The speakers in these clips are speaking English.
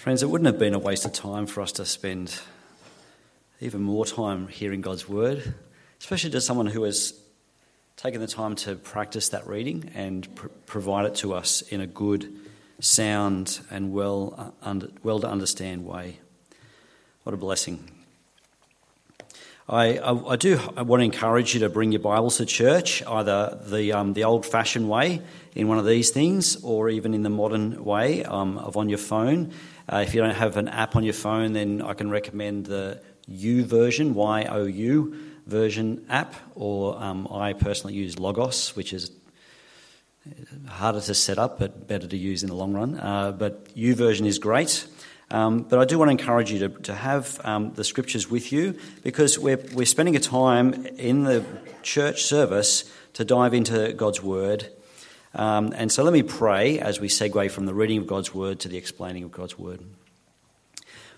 Friends, it wouldn't have been a waste of time for us to spend even more time hearing God's word, especially to someone who has taken the time to practice that reading and provide it to us in a good, sound and well to understand way. What a blessing. I want to encourage you to bring your Bibles to church, either the old-fashioned way in one of these things or even in the modern way of on your phone. If you don't have an app on your phone, then I can recommend the YouVersion, Y-O-U version app, or I personally use Logos, which is harder to set up but better to use in the long run. But YouVersion is great. But I do want to encourage you to have the scriptures with you, because we're spending a time in the church service to dive into God's word. And so let me pray as we segue from the reading of God's word to the explaining of God's word.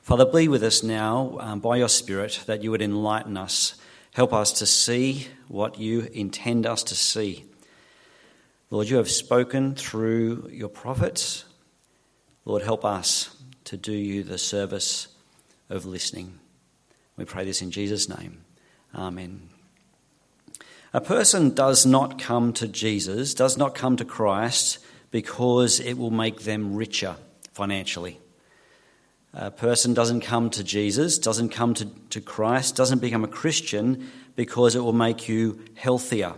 Father, be with us now by your Spirit, that you would enlighten us, help us to see what you intend us to see. Lord, you have spoken through your prophets. Lord, help us to do you the service of listening. We pray this in Jesus' name. Amen. A person does not come to Christ, because it will make them richer financially. A person doesn't come to Christ, doesn't become a Christian because it will make you healthier.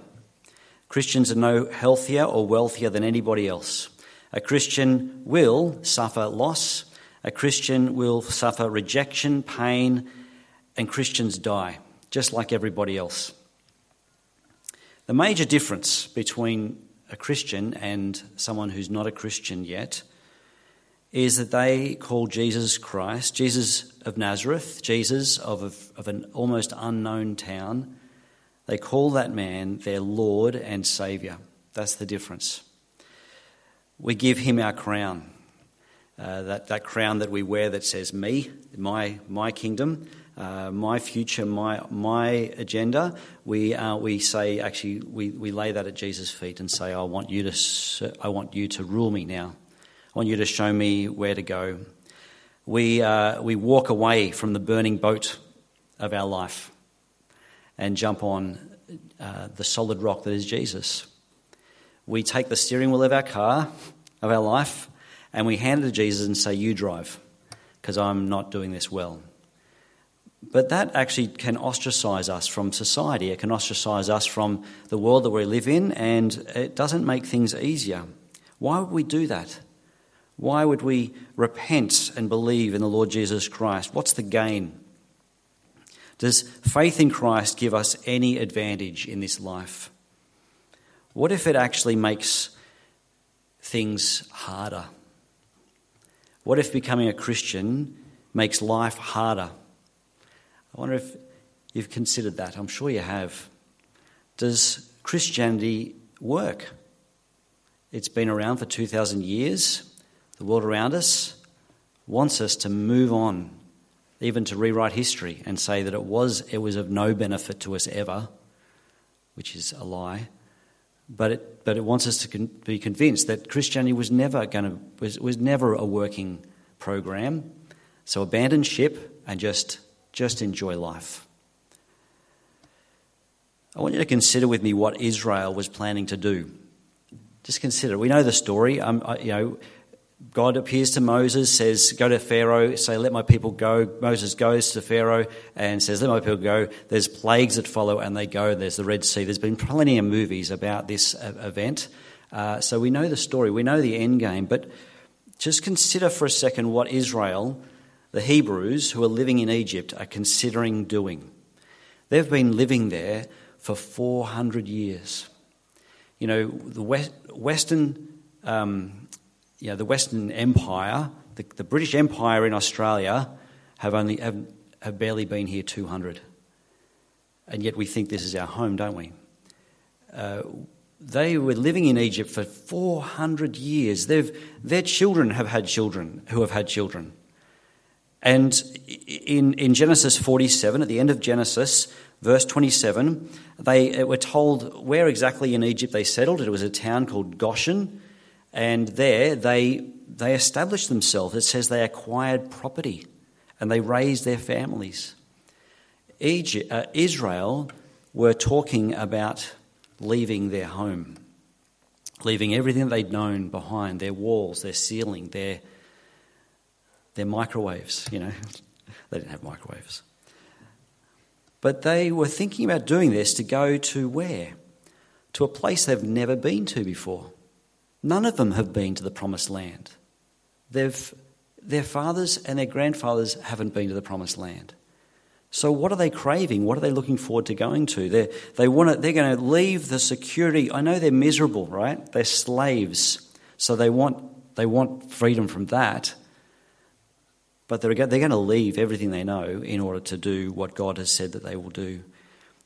Christians are no healthier or wealthier than anybody else. A Christian will suffer loss. A Christian will suffer rejection, pain, and Christians die, just like everybody else. The major difference between a Christian and someone who's not a Christian yet is that they call Jesus Christ, Jesus of Nazareth, Jesus of an almost unknown town. They call that man their Lord and Saviour. That's the difference. We give him our crown. That crown that we wear that says me, my kingdom, my future, my agenda, we say, actually we lay that at Jesus' feet and say, I want you to rule me now. I want you to show me where to go. We walk away from the burning boat of our life and jump on the solid rock that is Jesus. We take the steering wheel of our car, of our life, and we hand it to Jesus and say, you drive, because I'm not doing this well. But that actually can ostracize us from society. It can ostracize us from the world that we live in, and it doesn't make things easier. Why would we do that? Why would we repent and believe in the Lord Jesus Christ? What's the gain? Does faith in Christ give us any advantage in this life? What if it actually makes things harder? What if becoming a Christian makes life harder? I wonder if you've considered that. I'm sure you have. Does Christianity work? It's been around for 2,000 years. The world around us wants us to move on, even to rewrite history and say that it was of no benefit to us ever, which is a lie. But it wants us to be convinced that Christianity was never a working program. So abandon ship and just enjoy life. I want you to consider with me what Israel was planning to do. Just consider. We know the story. God appears to Moses, says, go to Pharaoh, say, let my people go. Moses goes to Pharaoh and says, let my people go. There's plagues that follow and they go. There's the Red Sea. There's been plenty of movies about this event. So we know the story. We know the end game. But just consider for a second what Israel, the Hebrews who are living in Egypt, are considering doing. They've been living there for 400 years. You know, the Western... the Western Empire, the British Empire in Australia, have barely been here 200, and yet we think this is our home, don't we? They were living in Egypt for 400 years. Their children have had children who have had children, and in Genesis 47, at the end of Genesis, verse 27, they were told where exactly in Egypt they settled. It was a town called Goshen. And there they established themselves. It says they acquired property and they raised their families. Israel were talking about leaving their home, leaving everything they'd known behind, their walls, their ceiling, their microwaves, you know. They didn't have microwaves. But they were thinking about doing this to go to where? To a place they've never been to before. None of them have been to the promised land. Their fathers and their grandfathers haven't been to the promised land. So what are they craving? What are they looking forward to going to? They're going to leave the security. I know they're miserable, right? They're slaves. So they want freedom from that. But they're going to leave everything they know in order to do what God has said that they will do.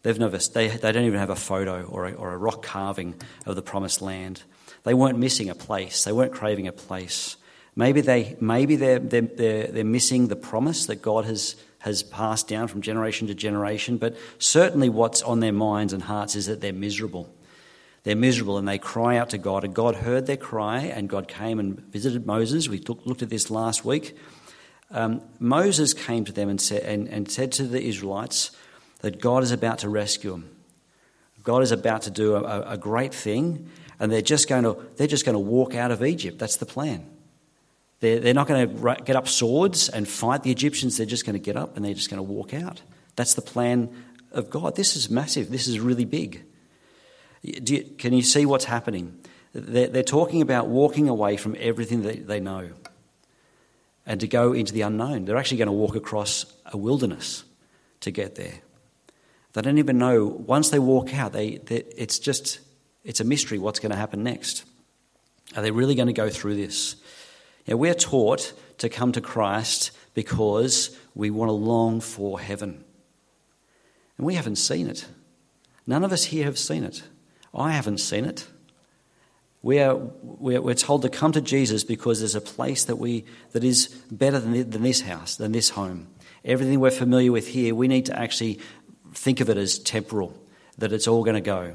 They don't even have a photo or a rock carving of the promised land. They weren't missing a place. They weren't craving a place. Maybe they're missing the promise that God has passed down from generation to generation. But certainly, what's on their minds and hearts is that they're miserable. They're miserable, and they cry out to God. And God heard their cry, and God came and visited Moses. We looked at this last week. Moses came to them and said to the Israelites that God is about to rescue them. God is about to do a great thing, and they're just going to walk out of Egypt. That's the plan. They're not going to get up swords and fight the Egyptians. They're just going to get up and they're just going to walk out. That's the plan of God. This is massive. This is really big. Can you see what's happening? They're talking about walking away from everything that they know. And to go into the unknown. They're actually going to walk across a wilderness to get there. They don't even know. Once they walk out, it's a mystery what's going to happen next. Are they really going to go through this? Now, we're taught to come to Christ because we want to long for heaven. And we haven't seen it. None of us here have seen it. I haven't seen it. We're told to come to Jesus because there's a place that is better than this house, than this home. Everything we're familiar with here, we need to actually think of it as temporal, that it's all going to go,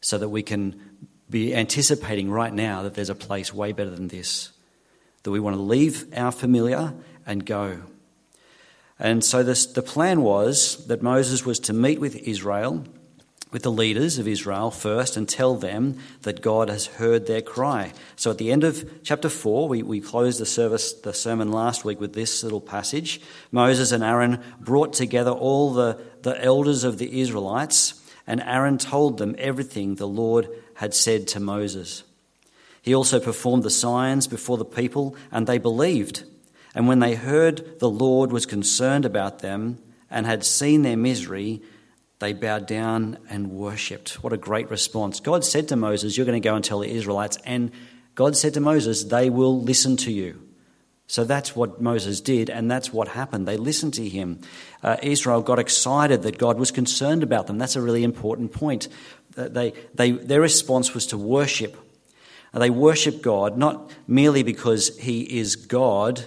so that we can be anticipating right now that there's a place way better than this, that we want to leave our familiar and go. And so the plan was that Moses was to meet with Israel, with the leaders of Israel first, and tell them that God has heard their cry. So at the end of chapter 4, we closed the sermon last week with this little passage. Moses and Aaron brought together all the elders of the Israelites, and Aaron told them everything the Lord had said to Moses. He also performed the signs before the people, and they believed. And when they heard the Lord was concerned about them and had seen their misery, they bowed down and worshipped. What a great response. God said to Moses, you're going to go and tell the Israelites. And God said to Moses, they will listen to you. So that's what Moses did, and that's what happened. They listened to him. Israel got excited that God was concerned about them. That's a really important point. Their response was to worship. They worship God, not merely because he is God.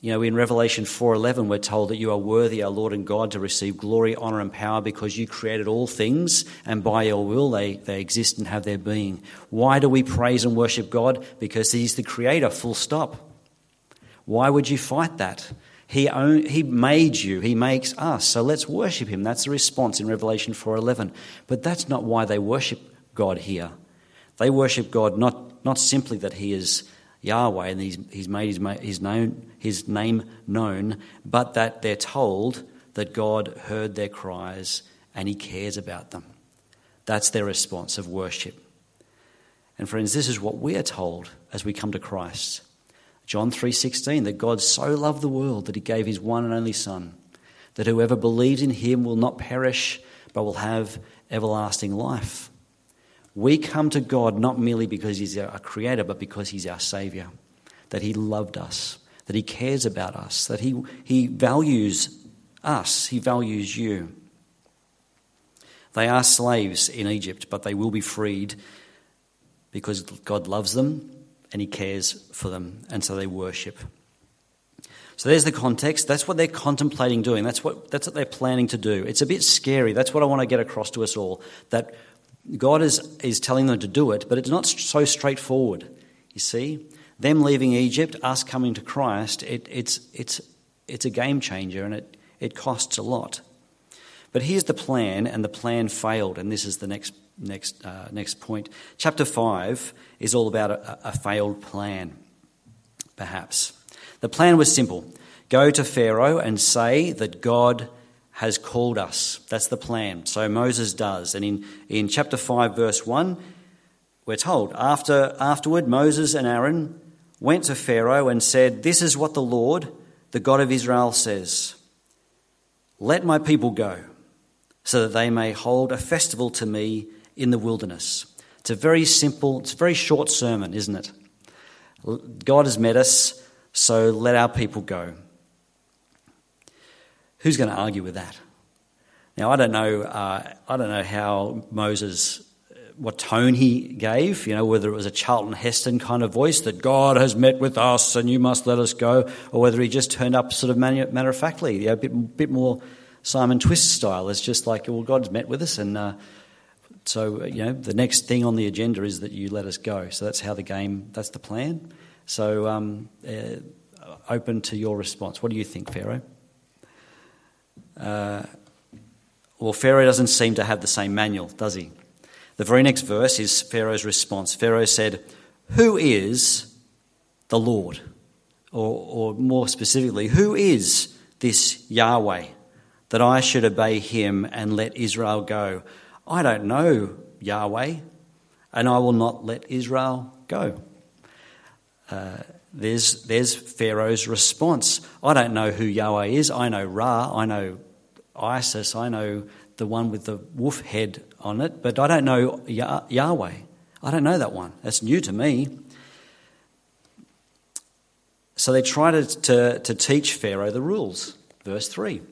You know, in Revelation 4:11, we're told that you are worthy, our Lord and God, to receive glory, honor, and power because you created all things, and by your will they exist and have their being. Why do we praise and worship God? Because he's the creator, full stop. Why would you fight that? He made you. He makes us. So let's worship him. That's the response in Revelation 4:11. But that's not why they worship God here. They worship God not simply that he is Yahweh and he's made his name known, but that they're told that God heard their cries and he cares about them. That's their response of worship. And friends, this is what we are told as we come to Christ. John 3:16, that God so loved the world that he gave his one and only Son, that whoever believes in him will not perish but will have everlasting life. We come to God not merely because he's our creator, but because he's our saviour, that he loved us, that he cares about us, that he values us, he values you. They are slaves in Egypt, but they will be freed because God loves them and he cares for them, and so they worship. So there's the context. That's what they're contemplating doing. That's what they're planning to do. It's a bit scary. That's what I want to get across to us all, that God is telling them to do it, but it's not so straightforward. You see, them leaving Egypt, us coming to Christ, it's a game changer, and it costs a lot. But here's the plan, and the plan failed, and this is the next point. Chapter 5 is all about a failed plan, perhaps. The plan was simple. Go to Pharaoh and say that God has called us. That's the plan. So Moses does. And in chapter 5, verse 1, we're told, Afterward Moses and Aaron went to Pharaoh and said, "This is what the Lord, the God of Israel, says. Let my people go, so that they may hold a festival to me in the wilderness." It's a very simple, it's a very short sermon, isn't it? God has met us, so let our people go. Who's going to argue with that? Now, I don't know how Moses, what tone he gave, you know, whether it was a Charlton Heston kind of voice that God has met with us and you must let us go, or whether he just turned up sort of matter-of-factly, you know, a bit more Simon Twist style. It's just like, well, God's met with us, and so, you know, the next thing on the agenda is that you let us go. So that's how the game, that's the plan. So open to your response. What do you think, Pharaoh? Well, Pharaoh doesn't seem to have the same manual, does he? The very next verse is Pharaoh's response. Pharaoh said, "Who is the Lord?" Or more specifically, "Who is this Yahweh, that I should obey him and let Israel go? I don't know Yahweh, and I will not let Israel go." There's Pharaoh's response. I don't know who Yahweh is. I know Ra, I know Isis, I know the one with the wolf head on it, but I don't know Yahweh. I don't know that one. That's new to me. So they try to teach Pharaoh the rules. Verse 3.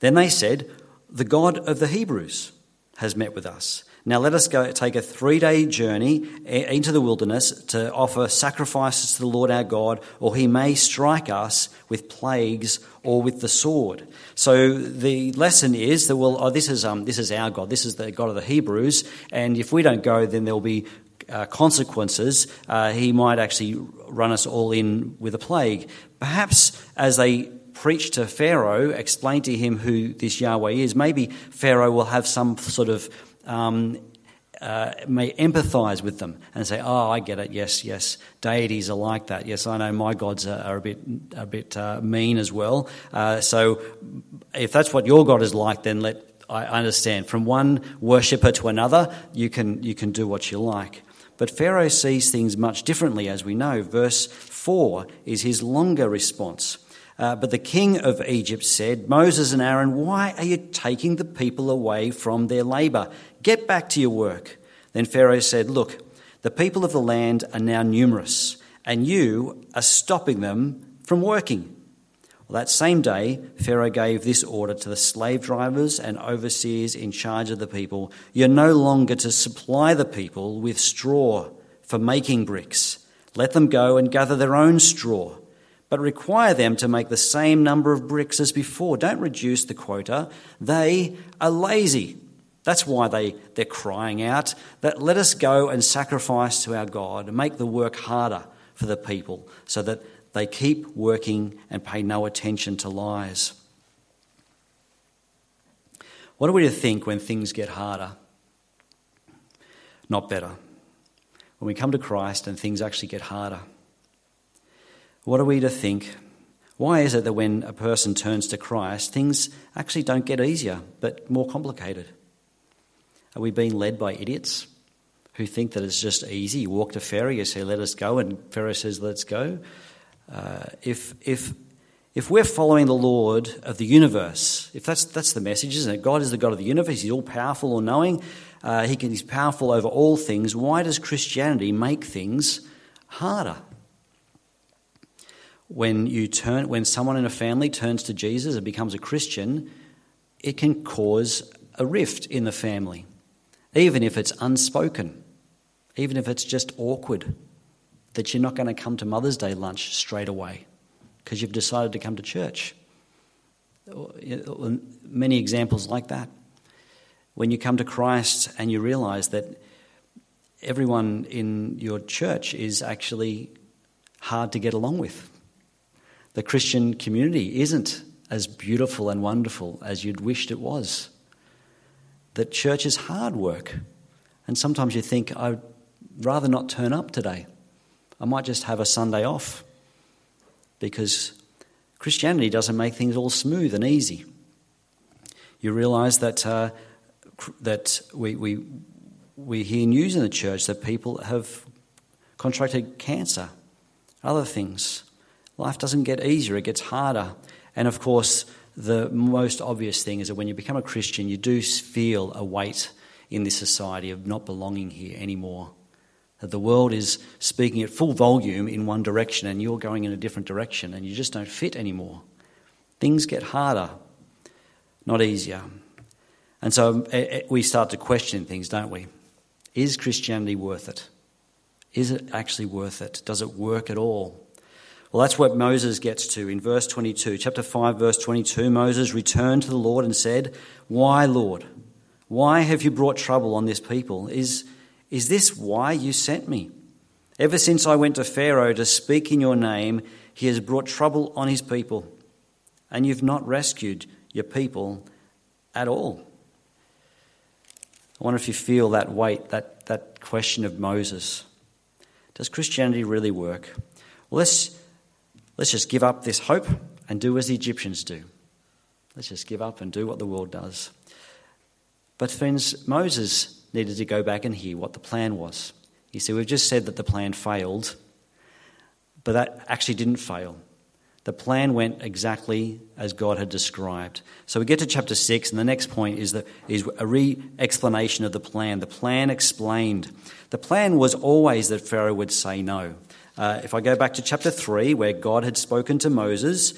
Then they said, "The God of the Hebrews has met with us. Now let us go take a 3-day journey into the wilderness to offer sacrifices to the Lord our God, or he may strike us with plagues or with the sword." So the lesson is that, well, this is our God. This is the God of the Hebrews, and if we don't go, then there'll be consequences. He might actually run us all in with a plague. Perhaps as they preach to Pharaoh, explain to him who this Yahweh is, maybe Pharaoh will have some sort of may empathize with them and say, "Oh, I get it. Yes, deities are like that. Yes, I know my gods are a bit mean as well. So, if that's what your God is like, then I understand. From one worshipper to another, you can do what you like." But Pharaoh sees things much differently, as we know. Verse 4 is his longer response. But the king of Egypt said, "Moses and Aaron, why are you taking the people away from their labor? Get back to your work." Then Pharaoh said, "Look, the people of the land are now numerous, and you are stopping them from working." Well, that same day, Pharaoh gave this order to the slave drivers and overseers in charge of the people: "You're no longer to supply the people with straw for making bricks. Let them go and gather their own straw, but require them to make the same number of bricks as before. Don't reduce the quota. They are lazy. That's why they're crying out that let us go and sacrifice to our God and make the work harder for the people so that they keep working and pay no attention to lies." What are we to think when things get harder? Not better. When we come to Christ and things actually get harder, what are we to think? Why is it that when a person turns to Christ, things actually don't get easier but more complicated? Are we being led by idiots who think that it's just easy? You walk to Pharaoh, you say, "Let us go," and Pharaoh says, "Let's go." If we're following the Lord of the universe, if that's the message, isn't it? God is the God of the universe. He's all-powerful, all-knowing. He's powerful over all things. Why does Christianity make things harder? When someone in a family turns to Jesus and becomes a Christian, it can cause a rift in the family, even if it's unspoken, even if it's just awkward, that you're not going to come to Mother's Day lunch straight away because you've decided to come to church. Many examples like that. when you come to Christ and you realize that everyone in your church is actually hard to get along with. The Christian community isn't as beautiful and wonderful as you'd wished it was. That church is hard work. And sometimes you think, I'd rather not turn up today. I might just have a Sunday off, because Christianity doesn't make things all smooth and easy. You realise that we hear news in the church that people have contracted cancer, other things. Life doesn't get easier, it gets harder. And of course, the most obvious thing is that when you become a Christian, you do feel a weight in this society of not belonging here anymore. That the world is speaking at full volume in one direction and you're going in a different direction and you just don't fit anymore. Things get harder, not easier. And so we start to question things, don't we? Is Christianity worth it? Is it actually worth it? Does it work at all? Well, that's what Moses gets to in verse 22. Chapter 5, verse 22, Moses returned to the Lord and said, "Why, Lord? Why have you brought trouble on this people? Is this why you sent me? Ever since I went to Pharaoh to speak in your name, he has brought trouble on his people, and you've not rescued your people at all." I wonder if you feel that weight, that question of Moses. Does Christianity really work? Well, let's just give up this hope and do as the Egyptians do. Let's just give up and do what the world does. But friends, Moses needed to go back and hear what the plan was. You see, we've just said that the plan failed, but that actually didn't fail. The plan went exactly as God had described. So we get to chapter 6, and the next point is a re-explanation of the plan. The plan explained. The plan was always that Pharaoh would say no. If I go back to chapter 3, where God had spoken to Moses,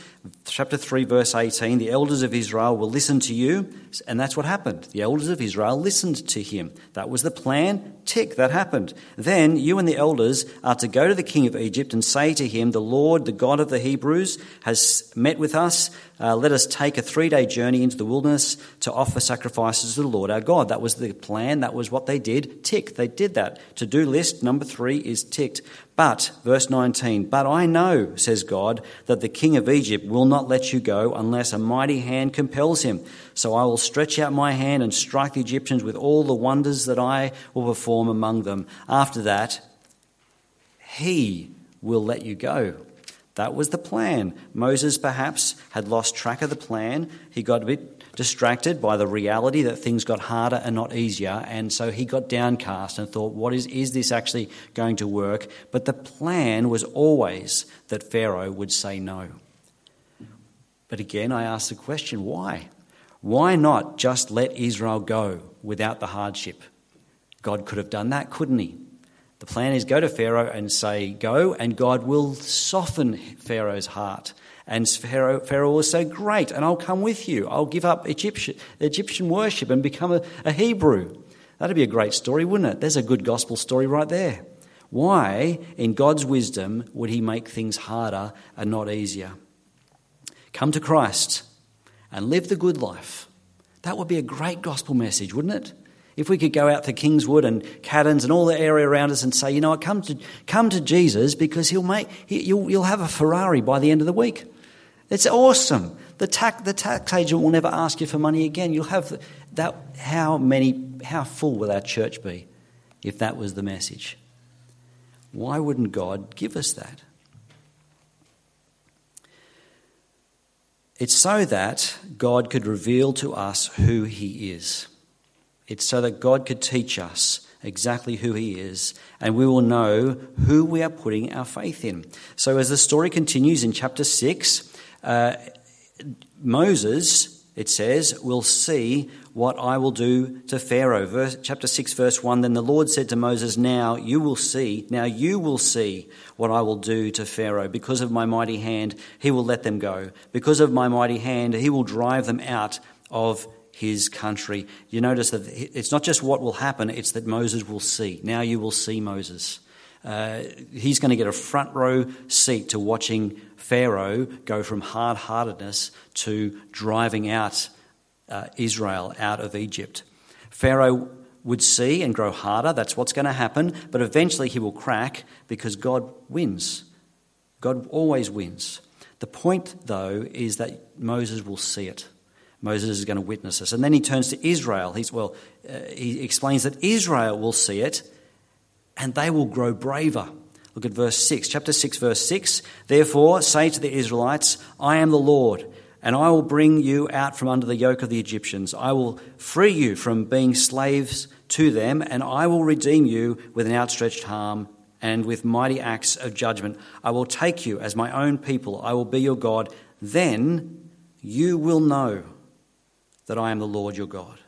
chapter 3, verse 18, the elders of Israel will listen to you, and that's what happened. The elders of Israel listened to him. That was the plan. Tick, that happened. Then you and the elders are to go to the king of Egypt and say to him, "The Lord, the God of the Hebrews, has met with us. Let us take a 3-day journey into the wilderness to offer sacrifices to the Lord our God." That was the plan. That was what they did. Tick, they did that. To-do list number 3 is ticked. But, verse 19, "But I know, says God, that the king of Egypt will not let you go unless a mighty hand compels him. So I will stretch out my hand and strike the Egyptians with all the wonders that I will perform among them. After that, he will let you go." That was the plan. Moses perhaps had lost track of the plan. He got a bit distracted by the reality that things got harder and not easier, and so he got downcast and thought, what is this actually going to work? But the plan was always that Pharaoh would say no. But again, I ask the question, why? Why not just let Israel go without the hardship? God could have done that, couldn't he? The plan is go to Pharaoh and say go, and God will soften Pharaoh's heart. And Pharaoh will say, "Great, and I'll come with you. I'll give up Egyptian worship and become a Hebrew." That'd be a great story, wouldn't it? There's a good gospel story right there. Why, in God's wisdom, would he make things harder and not easier? Come to Christ and live the good life. That would be a great gospel message, wouldn't it? If we could go out to Kingswood and Cadens and all the area around us and say, you know, come to Jesus, because you'll have a Ferrari by the end of the week. It's awesome. The tax agent will never ask you for money again. You'll have that. How full will our church be if that was the message? Why wouldn't God give us that? It's so that God could reveal to us who he is. It's so that God could teach us exactly who he is, and we will know who we are putting our faith in. So as the story continues in chapter 6, Moses, it says, will see what I will do to Pharaoh. Chapter 6, verse 1, "Then the Lord said to Moses, now you will see what I will do to Pharaoh. Because of my mighty hand, he will let them go. Because of my mighty hand, he will drive them out of his country." You notice that it's not just what will happen, it's that Moses will see. Now you will see Moses. He's going to get a front row seat to watching Pharaoh go from hard-heartedness to driving out Israel out of Egypt. Pharaoh would see and grow harder. That's what's going to happen. But eventually he will crack because God wins. God always wins. The point, though, is that Moses will see it. Moses is going to witness this. And then he turns to Israel. He explains that Israel will see it and they will grow braver. Look at verse 6, chapter 6, verse 6. Therefore, say to the Israelites, I am the Lord, and I will bring you out from under the yoke of the Egyptians. I will free you from being slaves to them, and I will redeem you with an outstretched arm and with mighty acts of judgment. I will take you as my own people. I will be your God. Then you will know that I am the Lord your God,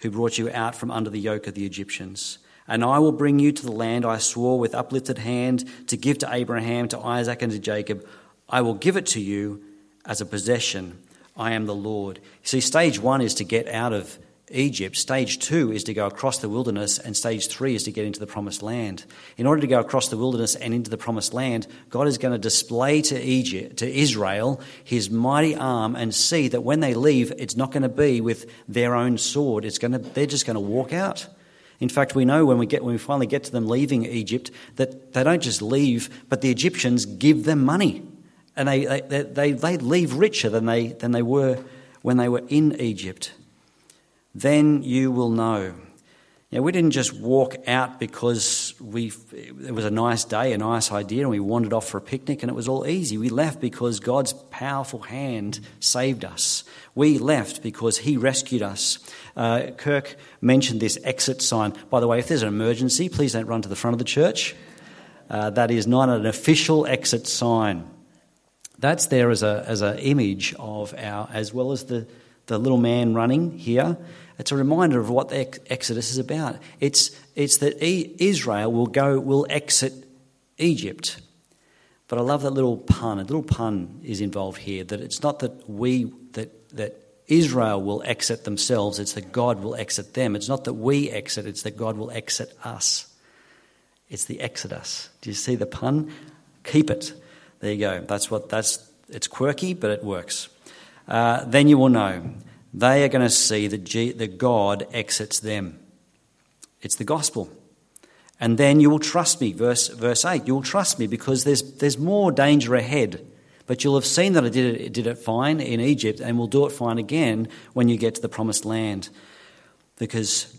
who brought you out from under the yoke of the Egyptians. And I will bring you to the land I swore with uplifted hand to give to Abraham, to Isaac, and to Jacob. I will give it to you as a possession. I am the Lord. See, stage one is to get out of Egypt. Stage two is to go across the wilderness. And stage three is to get into the promised land. In order to go across the wilderness and into the promised land, God is going to display to Israel his mighty arm and see that when they leave, it's not going to be with their own sword. They're just going to walk out. In fact, we know when we finally get to them leaving Egypt that they don't just leave, but the Egyptians give them money, and they leave richer than they were when they were in Egypt. Then you will know. Now, we didn't just walk out because it was a nice day, a nice idea, and we wandered off for a picnic and it was all easy. We left because God's powerful hand saved us. We left because he rescued us. Kirk mentioned this exit sign. By the way, if there's an emergency, please don't run to the front of the church. That is not an official exit sign. That's there as an image of as well as the little man running here. It's a reminder of what the Exodus is about. It's that Israel will exit Egypt. But I love that little pun. A little pun is involved here. That it's not that that Israel will exit themselves. It's that God will exit them. It's not that we exit. It's that God will exit us. It's the Exodus. Do you see the pun? Keep it. There you go. It's quirky, but it works. Then you will know. They are going to see that God exits them. It's the gospel. And then you will trust me, verse 8. You will trust me because there's more danger ahead. But you'll have seen that I did it fine in Egypt and will do it fine again when you get to the promised land. Because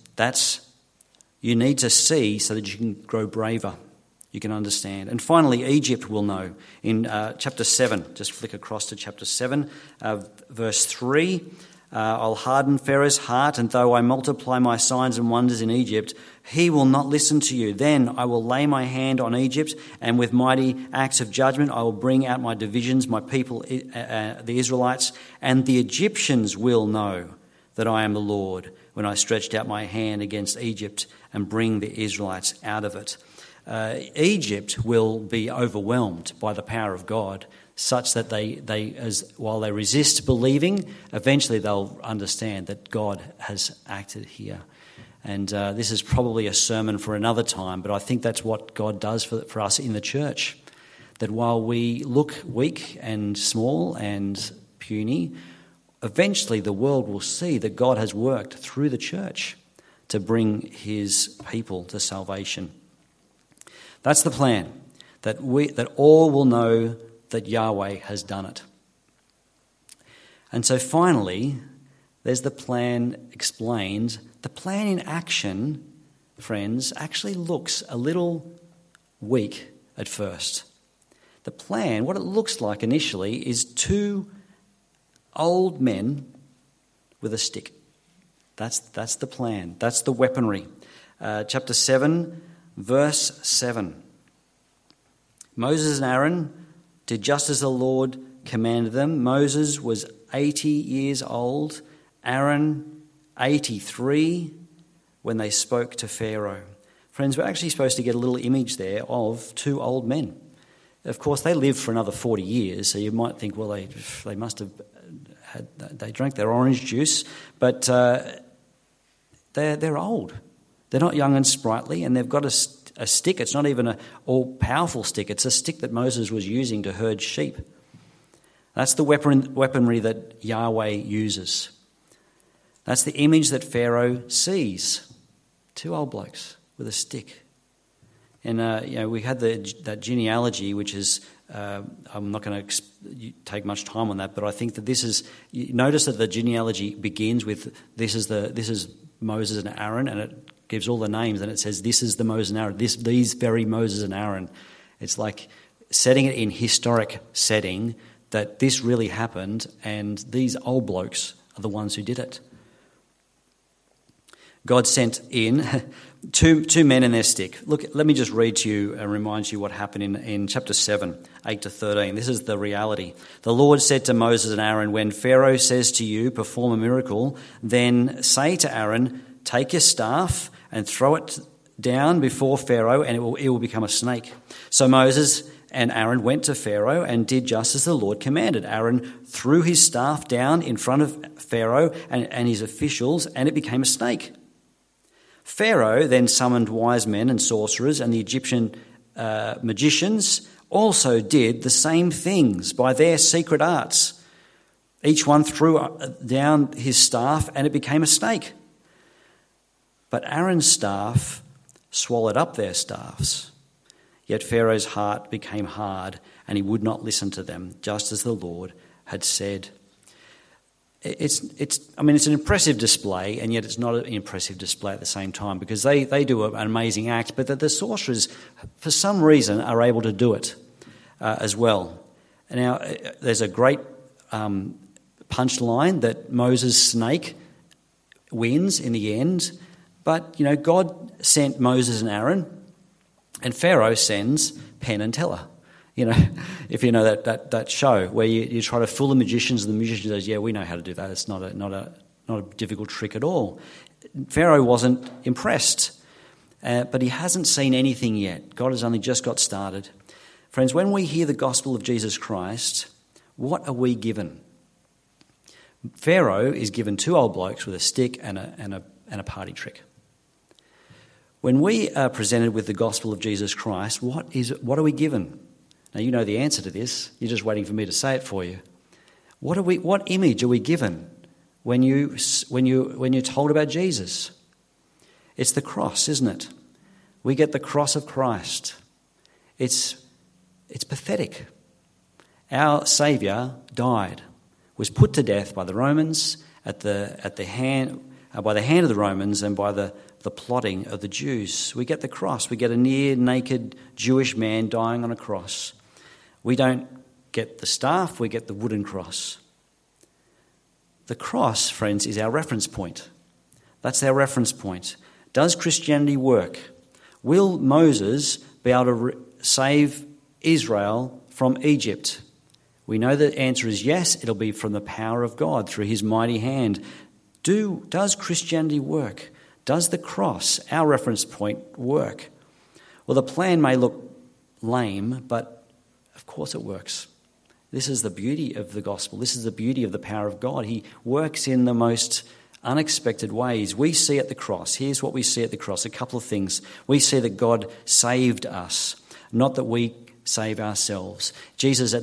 you need to see so that you can grow braver. You can understand. And finally, Egypt will know. In chapter 7, just flick across to chapter 7, verse 3. I'll harden Pharaoh's heart, and though I multiply my signs and wonders in Egypt, he will not listen to you. Then I will lay my hand on Egypt, and with mighty acts of judgment I will bring out my divisions, my people, the Israelites, and the Egyptians will know that I am the Lord when I stretched out my hand against Egypt and bring the Israelites out of it. Egypt will be overwhelmed by the power of God, such that while they resist believing, eventually they'll understand that God has acted here. And this is probably a sermon for another time, but I think that's what God does for us in the church, that while we look weak and small and puny, eventually the world will see that God has worked through the church to bring his people to salvation. That's the plan, that all will know that Yahweh has done it. And so finally, there's the plan explained. The plan in action, friends, actually looks a little weak at first. The plan, what it looks like initially, is two old men with a stick. That's the plan. That's the weaponry. Chapter 7, verse 7. Moses and Aaron did just as the Lord commanded them. Moses was 80 years old, Aaron 83 when they spoke to Pharaoh. Friends, we're actually supposed to get a little image there of two old men. Of course, they lived for another 40 years, so you might think, well, they must have they drank their orange juice, but they're old. They're not young and sprightly, and they've got a stick. It's not even an all-powerful stick. It's a stick that Moses was using to herd sheep. That's the weaponry that Yahweh uses. That's the image that Pharaoh sees. Two old blokes with a stick. And we had that genealogy, which is, I'm not going to take much time on that, but I think that this is, you notice that the genealogy begins with, this is Moses and Aaron, and it gives all the names, and it says, this is the Moses and Aaron, these very Moses and Aaron. It's like setting it in historic setting that this really happened, and these old blokes are the ones who did it. God sent in two men and their stick. Look, let me just read to you and remind you what happened in chapter 7, 8 to 13. This is the reality. The Lord said to Moses and Aaron, when Pharaoh says to you, perform a miracle, then say to Aaron, take your staff and throw it down before Pharaoh, and it will become a snake. So Moses and Aaron went to Pharaoh and did just as the Lord commanded. Aaron threw his staff down in front of Pharaoh and his officials, and it became a snake. Pharaoh then summoned wise men and sorcerers, and the Egyptian magicians also did the same things by their secret arts. Each one threw down his staff, and it became a snake. But Aaron's staff swallowed up their staffs. Yet Pharaoh's heart became hard, and he would not listen to them, just as the Lord had said. It's an impressive display, and yet it's not an impressive display at the same time, because they do an amazing act, but the sorcerers, for some reason, are able to do it as well. Now, there's a great punchline that Moses' snake wins in the end, but, God sent Moses and Aaron, and Pharaoh sends Penn and Teller. If you know that show where you try to fool the magicians, and the magician says, "Yeah, we know how to do that. It's not a difficult trick at all." Pharaoh wasn't impressed, but he hasn't seen anything yet. God has only just got started. Friends, when we hear the gospel of Jesus Christ, what are we given? Pharaoh is given two old blokes with a stick and a party trick. When we are presented with the gospel of Jesus Christ, what are we given? Now, you know the answer to this. You're just waiting for me to say it for you. What image are we given when you're told about Jesus? It's the cross, isn't it? We get the cross of Christ. It's pathetic. Our Saviour died, was put to death by the Romans by the hand of the Romans and by the plotting of the Jews. We get the cross. We get a near naked Jewish man dying on a cross. We don't get the staff, we get the wooden cross. The cross, friends, is our reference point. That's our reference point. Does Christianity work? Will Moses be able to save Israel from Egypt? We know the answer is yes. It'll be from the power of God through his mighty hand. Does Christianity work? Does the cross, our reference point, work? Well, the plan may look lame, but of course it works. This is the beauty of the gospel. This is the beauty of the power of God. He works in the most unexpected ways. We see at the cross, here's what we see at the cross, a couple of things. We see that God saved us, not that we save ourselves. Jesus,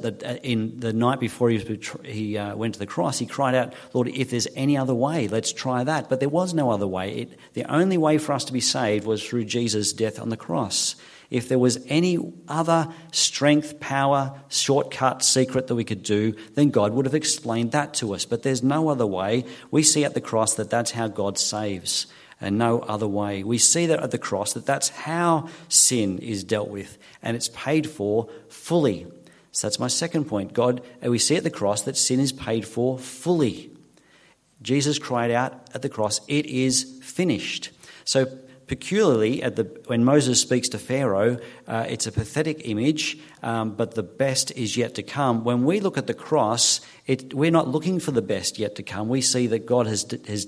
in the night before he went to the cross, he cried out, "Lord, if there's any other way, let's try that." But there was no other way. The only way for us to be saved was through Jesus' death on the cross. If there was any other strength, power, shortcut, secret that we could do, then God would have explained that to us. But there's no other way. We see at the cross that that's how God saves, and no other way. We see that at the cross, that that's how sin is dealt with, and it's paid for fully. So that's my second point. We see at the cross that sin is paid for fully. Jesus cried out at the cross, "It is finished." So peculiarly, when Moses speaks to Pharaoh, it's a pathetic image, but the best is yet to come. When we look at the cross, we're not looking for the best yet to come. We see that God has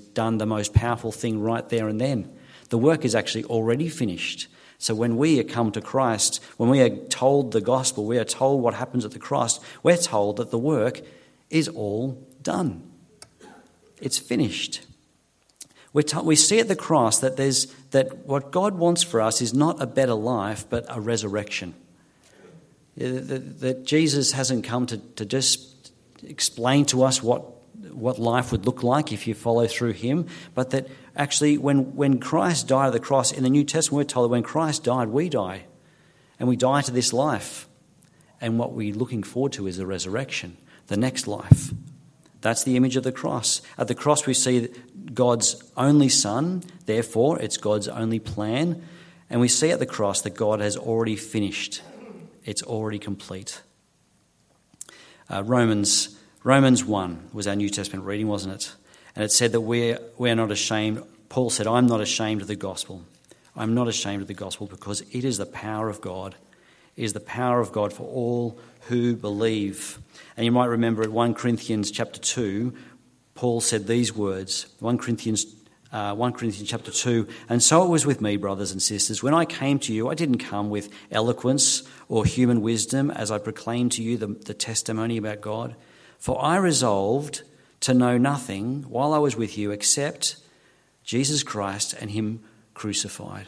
done the most powerful thing right there and then. The work is actually already finished. So when we come to Christ, when we are told the gospel, we are told what happens at the cross, we're told that the work is all done. It's finished. We see at the cross that what God wants for us is not a better life, but a resurrection. That Jesus hasn't come to just explain to us what what life would look like if you follow through him, but that actually when Christ died on the cross, in the New Testament we're told that when Christ died, we die, and we die to this life. And what we're looking forward to is the resurrection, the next life. That's the image of the cross. At the cross we see God's only Son, therefore it's God's only plan, and we see at the cross that God has already finished. It's already complete. Romans 1 was our New Testament reading, wasn't it? And it said that we're not ashamed. Paul said, I'm not ashamed of the gospel. I'm not ashamed of the gospel because it is the power of God. It is the power of God for all who believe. And you might remember at 1 Corinthians chapter 2, Paul said these words, 1 Corinthians chapter 2, and so it was with me, brothers and sisters. When I came to you, I didn't come with eloquence or human wisdom as I proclaimed to you the testimony about God. For I resolved to know nothing while I was with you except Jesus Christ and him crucified.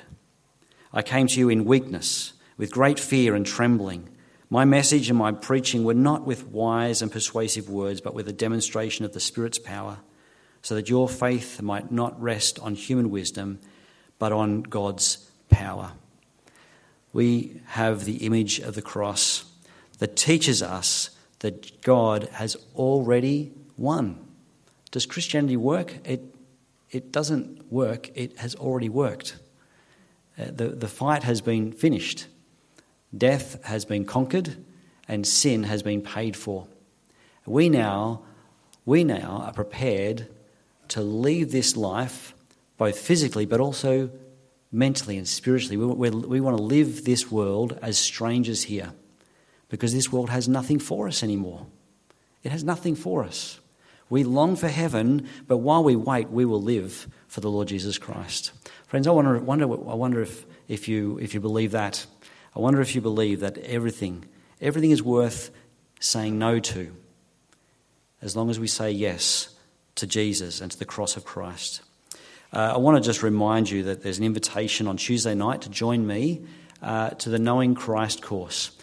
I came to you in weakness, with great fear and trembling. My message and my preaching were not with wise and persuasive words, but with a demonstration of the Spirit's power, so that your faith might not rest on human wisdom, but on God's power. We have the image of the cross that teaches us that God has already won. Does Christianity work? It doesn't work. It has already worked. The fight has been finished. Death has been conquered and sin has been paid for. We now are prepared to leave this life, both physically but also mentally and spiritually. We want to live this world as strangers here because this world has nothing for us anymore. It has nothing for us. We long for heaven, but while we wait, we will live for the Lord Jesus Christ. Friends, I wonder if you believe that. I wonder if you believe that everything is worth saying no to as long as we say yes to Jesus and to the cross of Christ. I want to just remind you that there's an invitation on Tuesday night to join me to the Knowing Christ course.